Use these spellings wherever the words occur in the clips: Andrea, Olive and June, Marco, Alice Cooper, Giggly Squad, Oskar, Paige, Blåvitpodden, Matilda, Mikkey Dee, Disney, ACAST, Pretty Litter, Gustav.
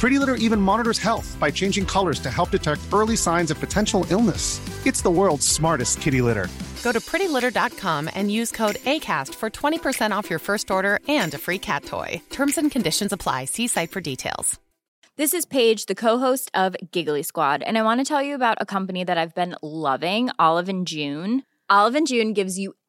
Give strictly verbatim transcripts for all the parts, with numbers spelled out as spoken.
Pretty Litter even monitors health by changing colors to help detect early signs of potential illness. It's the world's smartest kitty litter. Go to pretty litter dot com and use code ACAST for twenty percent off your first order and a free cat toy. Terms and conditions apply. See site for details. This is Paige, the co-host of Giggly Squad, and I want to tell you about a company that I've been loving, Olive and June. Olive and June gives you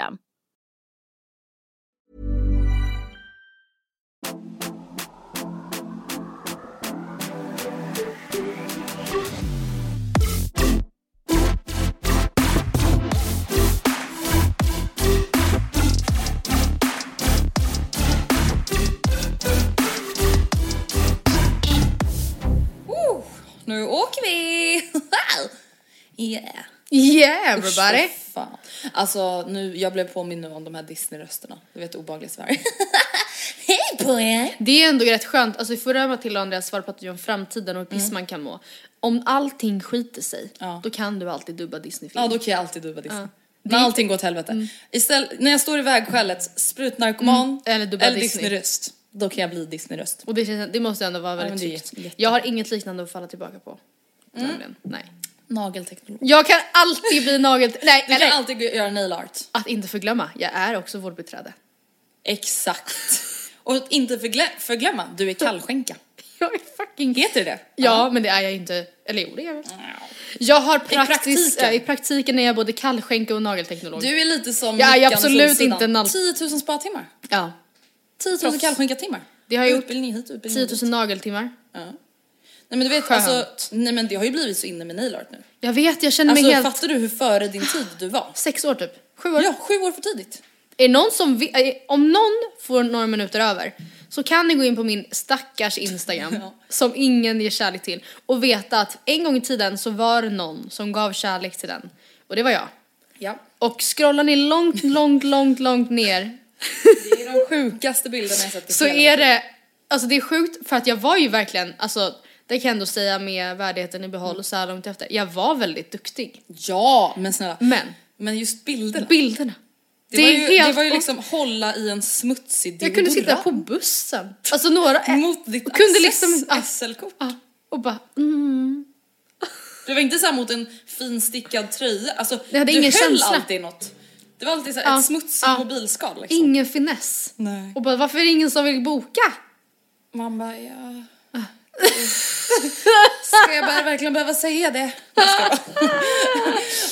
Oh, nu åker vi! Yeah! Yeah, everybody! Usch, fan. Alltså, nu, jag blev påminn om de här Disney-rösterna. Du vet, obehagliga Sverige. Hej på er! Det är ändå rätt skönt. Alltså, i förra Matilda och Andrea svarade på att du gör om framtiden och hur piss mm. man kan må. Om allting skiter sig, ja. Då kan du alltid dubba Disney-film. Ja, då kan jag alltid dubba Disney. Ja. När det... allting går till helvete. Mm. Istället, när jag står i vägskälet, sprutnarkoman mm. eller dubba eller Disney. Disney-röst. Då kan jag bli Disney-röst. Och det, känns, det måste ändå vara väldigt ja, tryggt. Jätte, jätte... Jag har inget liknande att falla tillbaka på. Mm. Nej. Nagelteknolog. Jag kan alltid bli nagel... Nej, du kan nej. alltid göra nail art. Att inte förglömma, jag är också vårdbiträde. Exakt. Och att inte förglö- förglömma, du är kallskänka. Jag är fucking... Heter det? Ja, uh. men det är jag inte... Eller jo, det är jag. Jag har praktis... I praktiken, I praktiken är jag både kallskänka och nagelteknolog. Du är lite som... Jag är absolut inte en... tio tusen spa-timmar. Ja. tio tusen kallskänka-timmar. Det har jag gjort. Utbildning hit, utbildning tio tusen nageltimmar. Ja. Nej men du vet, alltså, nej men det har ju blivit så inne med nail art nu. Jag vet, jag känner mig alltså, helt... Alltså fattar du hur före din tid du var? Sex år typ, sju år. Ja, sju år för tidigt. Är någon som vi... Om någon får några minuter över så kan ni gå in på min stackars Instagram ja. Som ingen ger kärlek till. Och veta att en gång i tiden så var det någon som gav kärlek till den. Och det var jag. Ja. Och scrollar ni långt, långt, långt, långt ner. Det är de sjukaste bilderna jag sett. Så är det... Alltså det är sjukt för att jag var ju verkligen... Alltså... Det kan jag ändå säga med värdigheten i behåll och så här långt efter. Jag var väldigt duktig. Ja, men snälla. Men, men just bilderna. Bilderna. Det, det, var, ju, helt det var ju liksom och... hålla i en smutsig deodorant. Jag kunde sitta på bussen. Alltså några... Ä- mot ditt och kunde liksom, ah, S L-kort. Ah, och bara... Mm. Du var inte så här mot en fin stickad tröja. Alltså, det hade du ingen höll känsla. Alltid något. Det var alltid så här ah, ett smutsigt ah, mobilskal. Liksom. Ingen finess. Nej. Och bara, varför är det ingen som vill boka? Man bara, ja... Ah. Ska jag bara verkligen behöva säga det? Ja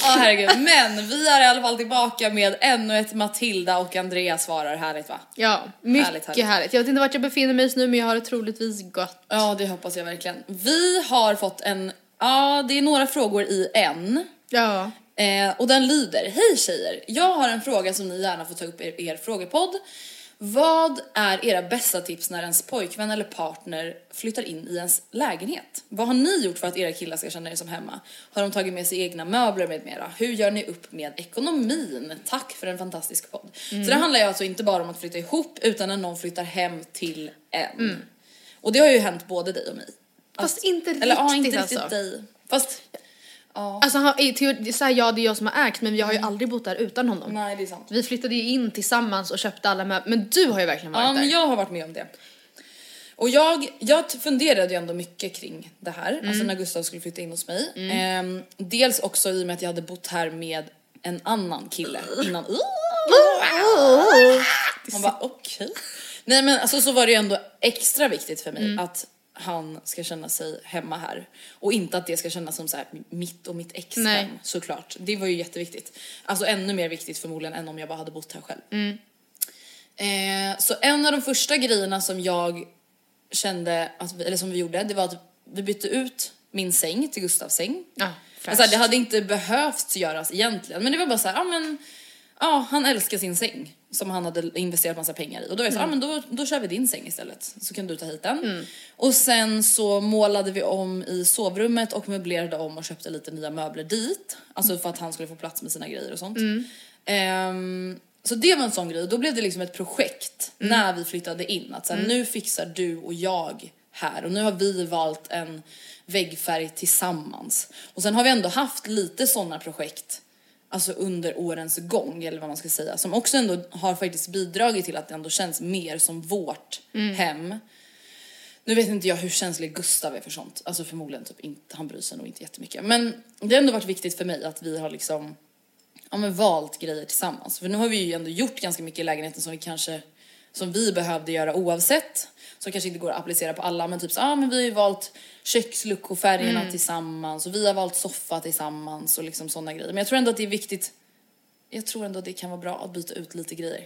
ah, herregud. Men vi är i alla fall tillbaka med ännu ett Matilda och Andrea svarar. Härligt va? Ja, mycket härligt, härligt. härligt Jag vet inte vart jag befinner mig just nu, men jag har det troligtvis gott. Ja, det hoppas jag verkligen. Vi har fått en... Ja, det är några frågor i en. Ja. eh, Och den lyder: hej tjejer, jag har en fråga som ni gärna får ta upp i er, er frågepodd. Vad är era bästa tips när ens pojkvän eller partner flyttar in i ens lägenhet? Vad har ni gjort för att era killar ska känna er som hemma? Har de tagit med sig egna möbler med mera? Hur gör ni upp med ekonomin? Tack för en fantastisk podd. Mm. Så det handlar ju alltså inte bara om att flytta ihop utan när någon flyttar hem till en. Mm. Och det har ju hänt både dig och mig. Fast alltså, inte riktigt eller, ja, inte alltså. Riktigt dig. Fast... Ja. Alltså så här, ja, det är jag som har ägt, men jag har ju aldrig bott där utan honom. Nej, det är sant. Vi flyttade ju in tillsammans och köpte alla möbler. Men du har ju verkligen varit ja, där. Ja, jag har varit med om det. Och jag, jag funderade ju ändå mycket kring det här. Mm. Alltså när Gustav skulle flytta in hos mig. Mm. Ehm, dels också i och med att jag hade bott här med en annan kille innan. Man bara okej. Okay. Nej men alltså så var det ju ändå extra viktigt för mig mm. att han ska känna sig hemma här. Och inte att det ska kännas som så här mitt och mitt ex hem, såklart. Det var ju jätteviktigt. Alltså ännu mer viktigt förmodligen än om jag bara hade bott här själv. Mm. Eh, så en av de första grejerna som jag kände, att vi, eller som vi gjorde, det var att vi bytte ut min säng till Gustavs säng. Ah, alltså, det hade inte behövt göras egentligen. Men det var bara så här, ja ah, men... Ja, han älskar sin säng som han hade investerat massa pengar i. Och då var jag så, mm. ah, men då, då kör vi din säng istället. Så kan du ta hit den. Mm. Och sen så målade vi om i sovrummet och möblerade om och köpte lite nya möbler dit. Alltså för att han skulle få plats med sina grejer och sånt. Mm. Um, så det var en sån grej. Då blev det liksom ett projekt mm. när vi flyttade in. Att så här, mm. nu fixar du och jag här. Och nu har vi valt en väggfärg tillsammans. Och sen har vi ändå haft lite såna projekt. Alltså under årens gång, eller vad man ska säga. Som också ändå har faktiskt bidragit till att det ändå känns mer som vårt mm. hem. Nu vet inte jag hur känslig Gustav är för sånt. Alltså förmodligen typ inte, han bryr sig nog inte jättemycket. Men det har ändå varit viktigt för mig att vi har liksom ja, men valt grejer tillsammans. För nu har vi ju ändå gjort ganska mycket i lägenheten som vi kanske som vi behövde göra oavsett. Som kanske inte går att applicera på alla. Men typ så, ah, men vi har ju valt köksluckofärgerna mm. tillsammans. Och vi har valt soffa tillsammans. Och liksom sådana grejer. Men jag tror ändå att det är viktigt. Jag tror ändå att det kan vara bra att byta ut lite grejer.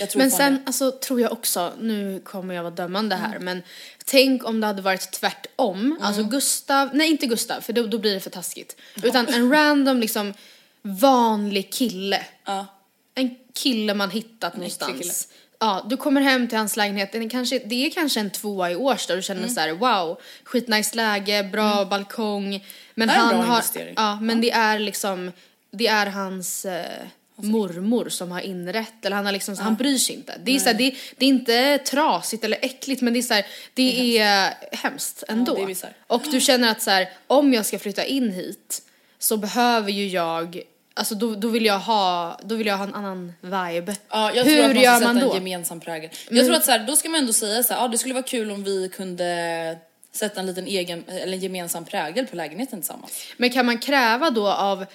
Jag tror men sen, det. Alltså tror jag också. Nu kommer jag vara dömande här. Mm. Men tänk om det hade varit tvärtom. Mm. Alltså Gustav, nej inte Gustav. För då, då blir det för taskigt. Ja. Utan en random liksom vanlig kille. Ja. En kille man hittat en någonstans. Ja, du kommer hem till hans lägenhet. Det är kanske, det är kanske en tvåa i års där du känner mm. så här, wow, skitnice läge, bra mm. balkong. Men han har ja, men ja. det är liksom det är hans eh, mormor som har inrett eller han har liksom ja. han bryr sig inte. Det är så här, det, det är inte trasigt eller äckligt, men det är så här, det, det är hemskt, är hemskt ändå. Ja, det och du känner att så här, om jag ska flytta in hit så behöver ju jag alltså då, då vill jag ha då vill jag ha en annan vibe. Ja, jag tror hur att gör man då? En gemensam prägel. Jag mm. tror att så här, då ska man ändå säga så här, ja, det skulle vara kul om vi kunde sätta en liten egen eller en gemensam prägel på lägenheten tillsammans. Men kan man kräva då av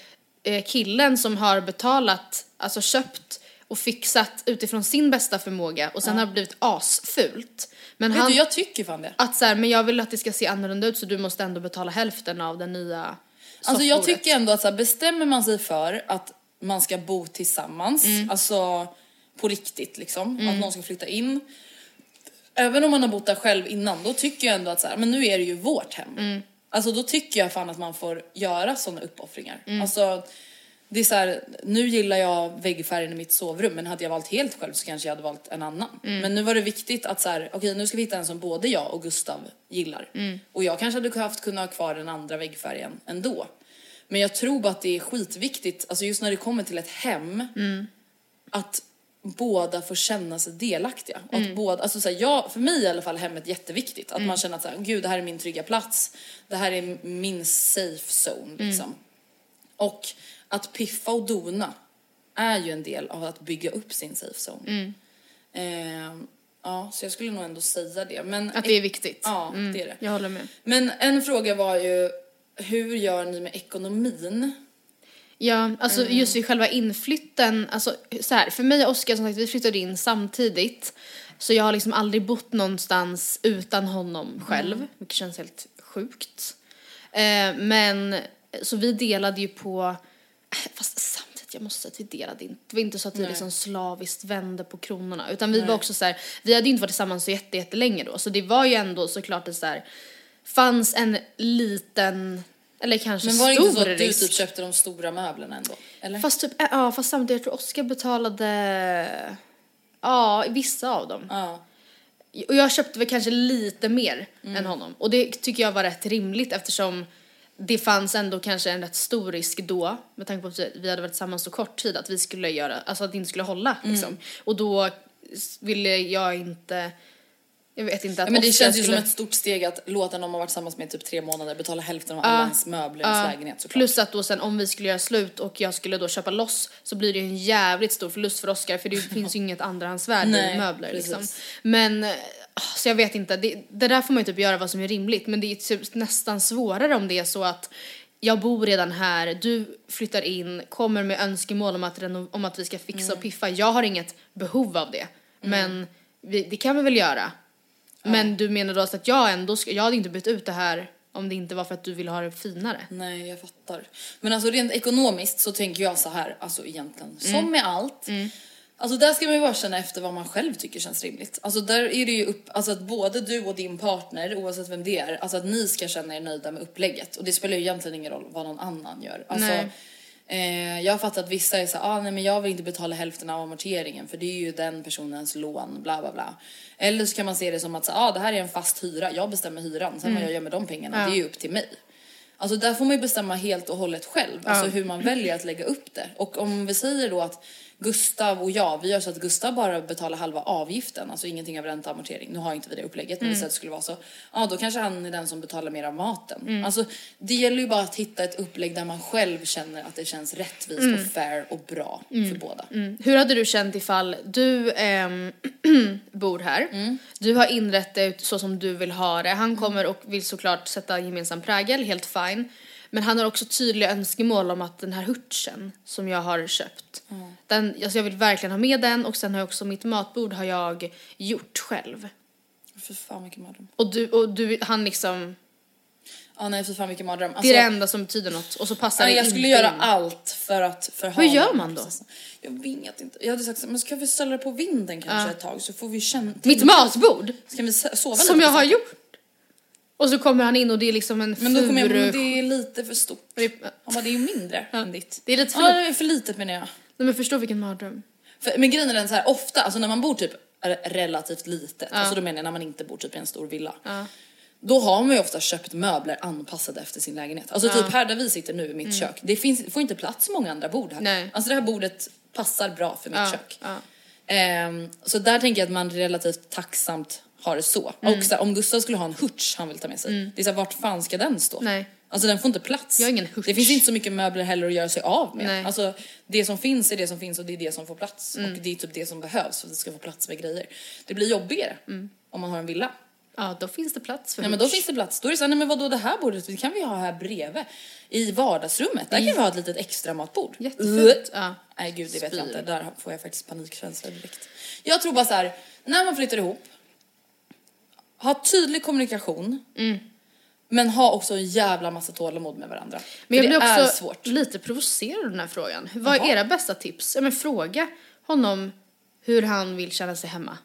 eh, killen som har betalat alltså köpt och fixat utifrån sin bästa förmåga och sen ja. har det blivit asfult. Men han, du, jag tycker fan det. Att så här, men jag vill att det ska se annorlunda ut så du måste ändå betala hälften av den nya. Alltså jag tycker ändå att så här, bestämmer man sig för att man ska bo tillsammans. Mm. Alltså på riktigt liksom. Mm. Att någon ska flytta in. Även om man har bott där själv innan. Då tycker jag ändå att så här, men nu är det ju vårt hem. Mm. Alltså då tycker jag fan att man får göra sådana uppoffringar. Mm. Alltså det är så här, nu gillar jag väggfärgen i mitt sovrum. Men hade jag valt helt själv så kanske jag hade valt en annan. Mm. Men nu var det viktigt att så här, okej okay, nu ska vi hitta en som både jag och Gustav gillar. Mm. Och jag kanske hade haft kunnat ha kvar den andra väggfärgen ändå. Men jag tror bara att det är skitviktigt. Alltså just när det kommer till ett hem. Mm. Att båda får känna sig delaktiga. Och att mm. båda, alltså så här, jag, för mig i alla fall hemmet är jätteviktigt. Att mm. man känner att så här, gud det här är min trygga plats. Det här är min safe zone liksom. Mm. Och att piffa och dona är ju en del av att bygga upp sin safe zone. Mm. Eh, ja, så jag skulle nog ändå säga det. Men att det är viktigt. Ja, mm. det är det. Jag håller med. Men en fråga var ju, hur gör ni med ekonomin? Ja, alltså mm. just i själva inflytten. Alltså så här, för mig och Oskar som sagt, vi flyttade in samtidigt. Så jag har liksom aldrig bott någonstans utan honom själv. Mm. Vilket känns helt sjukt. Eh, men så vi delade ju på... Fast samtidigt, jag måste säga att vi delade inte. Det var inte så att vi liksom slaviskt vände på kronorna. Utan vi Nej. var också så här, vi hade ju inte varit tillsammans så jätte, jättelänge då. Så det var ju ändå såklart det så här, fanns en liten, eller kanske stor risk. Men var det inte så att risk. du typ köpte de stora möblerna ändå? Eller? Fast typ, ja fast samtidigt, jag tror Oskar betalade, ja vissa av dem. Ja. Och jag köpte väl kanske lite mer mm. än honom. Och det tycker jag var rätt rimligt eftersom... Det fanns ändå kanske en rätt stor risk då. Med tanke på att vi hade varit tillsammans så kort tid. Att vi skulle göra, alltså att det inte skulle hålla. Liksom. Mm. Och då ville jag inte... Jag vet inte att... Ja, men det känns ju skulle... som ett stort steg att låta någon ha varit tillsammans med typ tre månader. Betala hälften av alla uh, ens möbler och uh, lägenhet såklart. Plus att då sen om vi skulle göra slut och jag skulle då köpa loss. Så blir det ju en jävligt stor förlust för Oskar. För det finns ju inget andrahandsvärde i möbler. Liksom. Men... Så jag vet inte, det, det där får man ju typ göra vad som är rimligt. Men det är typ nästan svårare om det är så att jag bor redan här, du flyttar in, kommer med önskemål om att, reno- om att vi ska fixa mm. och piffa. Jag har inget behov av det. Mm. Men vi, det kan vi väl göra. Ja. Men du menar då att jag ändå ska, jag hade inte bytt ut det här om det inte var för att du ville ha det finare. Nej, jag fattar. Men alltså rent ekonomiskt så tänker jag så här, alltså egentligen, mm. som med allt. Mm. Alltså där ska man ju bara känna efter vad man själv tycker känns rimligt. Alltså där är det ju upp, alltså att både du och din partner, oavsett vem det är, alltså att ni ska känna er nöjda med upplägget. Och det spelar ju egentligen ingen roll vad någon annan gör. Alltså, eh, jag fattar att vissa är så här, ah, nej men jag vill inte betala hälften av amorteringen för det är ju den personens lån, bla bla bla. Eller så kan man se det som att så, ah, det här är en fast hyra, jag bestämmer hyran, sen mm. vad jag gör med de pengarna, ja. Det är ju upp till mig. Alltså där får man ju bestämma helt och hållet själv. Alltså ja. Hur man väljer att lägga upp det. Och om vi säger då att Gustav och jag, vi gör så att Gustav bara betalar halva avgiften. Alltså ingenting av ränta och amortering. Nu har inte vi det upplägget, men mm. vi säger att det skulle vara så. Ja, då kanske han är den som betalar mer av maten. Mm. Alltså det gäller ju bara att hitta ett upplägg där man själv känner att det känns rättvist mm. och fair och bra mm. för båda. Mm. Hur hade du känt ifall du ähm, bor här? Mm. Du har inrett det ut så som du vill ha det. Han kommer och vill såklart sätta gemensam prägel, helt fine. Men han har också tydliga önskemål om att den här hurtsen som jag har köpt. Mm. Den, alltså jag vill verkligen ha med den. Och sen har jag också mitt matbord har jag gjort själv. För fan vilken mardröm. Och, du, och du, han liksom... Ja nej, för fan vilken mardröm. Alltså, det är det enda som betyder något. Och så passar nej, jag skulle in. Göra allt för att förhala. Hur gör man då? Processen. Jag vet inte. Jag hade sagt så, men ska vi ställa det på vinden kanske ja. Ett tag så får vi känna... Mitt matbord? Ska vi sova som lite? Jag har gjort. Och så kommer han in och det är liksom en furu... Men då kommer jag ihåg, det är lite för stort. Ja, det är ju mindre ja. Än ditt. Det är lite för, ja, det är för litet menar jag. Nej, men förstå vilken mardröm. För, men grejen är den så här, ofta, alltså när man bor typ relativt litet, ja. Alltså då menar jag när man inte bor typ i en stor villa. Ja. Då har man ju ofta köpt möbler anpassade efter sin lägenhet. Alltså ja. Typ här där vi sitter nu i mitt mm. kök. Det finns, får inte plats många andra bord här. Nej. Alltså det här bordet passar bra för mitt ja. Kök. Ja. Um, så där tänker jag att man relativt tacksamt... har det så. Mm. Och så här, om Gustav skulle ha en hurts han vill ta med sig. Mm. Det är så här, vart fan ska den stå? Nej. Alltså den får inte plats. Jag har ingen hurts. Det finns inte så mycket möbler heller att göra sig av med. Nej. Alltså det som finns är det som finns och det är det som får plats. Mm. Och det är typ det som behövs för att det ska få plats med grejer. Det blir jobbigare mm. om man har en villa. Ja, då finns det plats för. Nej, men då finns det plats. Då är det så här, nej men vadå det här bordet? Det kan vi ha här bredvid. I vardagsrummet. Där mm. kan vi ha ett litet extra matbord. Jättefint. Ja. Nej gud, det vet jag inte. Där får jag faktiskt panikkänsla direkt. Jag tror bara så här, när man flyttar ihop ha tydlig kommunikation. Mm. Men ha också en jävla massa tålamod med varandra. Men jag blir också är svårt. Lite provocerad av den här frågan. Vad Aha. är era bästa tips? Ja, men fråga honom hur han vill känna sig hemma.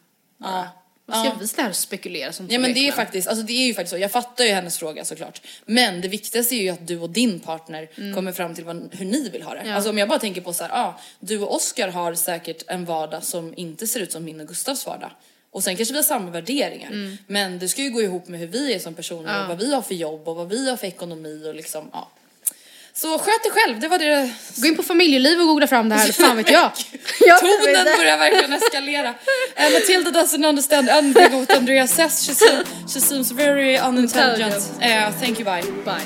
Ja. Vad ska ja. Vi där och spekulera som ja, men det är faktiskt, alltså det är ju faktiskt så. Jag fattar ju hennes fråga såklart. Men det viktigaste är ju att du och din partner mm. kommer fram till vad, hur ni vill ha det. Ja. Alltså om jag bara tänker på så här, ah, du och Oskar har säkert en vardag som inte ser ut som min och Gustavs vardag. Och sen kanske vi har samma värderingar. Mm. Men det ska ju gå ihop med hur vi är som personer. Ja. Och vad vi har för jobb och vad vi har för ekonomi. Och liksom, ja. Så sköt dig själv, det var det. Gå in på familjeliv och googla fram det här. Fan vet jag. jag Tonen börjar verkligen eskalera. uh, Matilda doesn't understand anything about Andrea says. She, seems, she seems very unintelligent. Uh, thank you, bye. Bye.